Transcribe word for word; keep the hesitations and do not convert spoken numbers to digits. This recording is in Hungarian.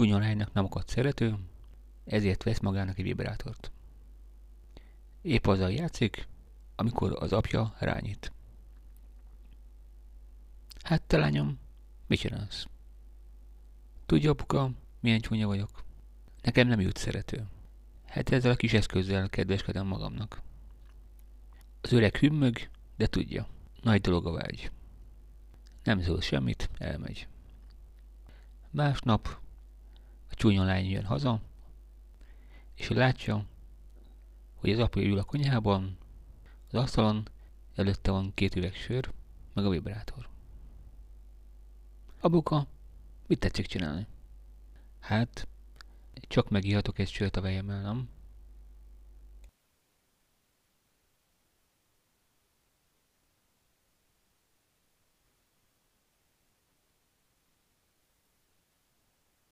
Csúnya lánynak namokat szerető, ezért vesz magának egy vibrátort. Épp azzal játszik, amikor az apja rányít. Hát te lányom, mit csinálsz? Tudja apuka, milyen csúnya vagyok. Nekem nem jut szerető. Hát ezzel a kis eszközzel kedveskedem magamnak. Az öreg hümmög, de tudja, nagy dolog a vágy. Nem szól semmit, elmegy. Másnap a csúnya lány jön haza, és látja, hogy az apja ül a konyhában, az asztalon előtte van két üveg sör, meg a vibrátor. Apuka, mit tetszik csinálni? Hát, csak megihatok egy sört a vejemmel, nem?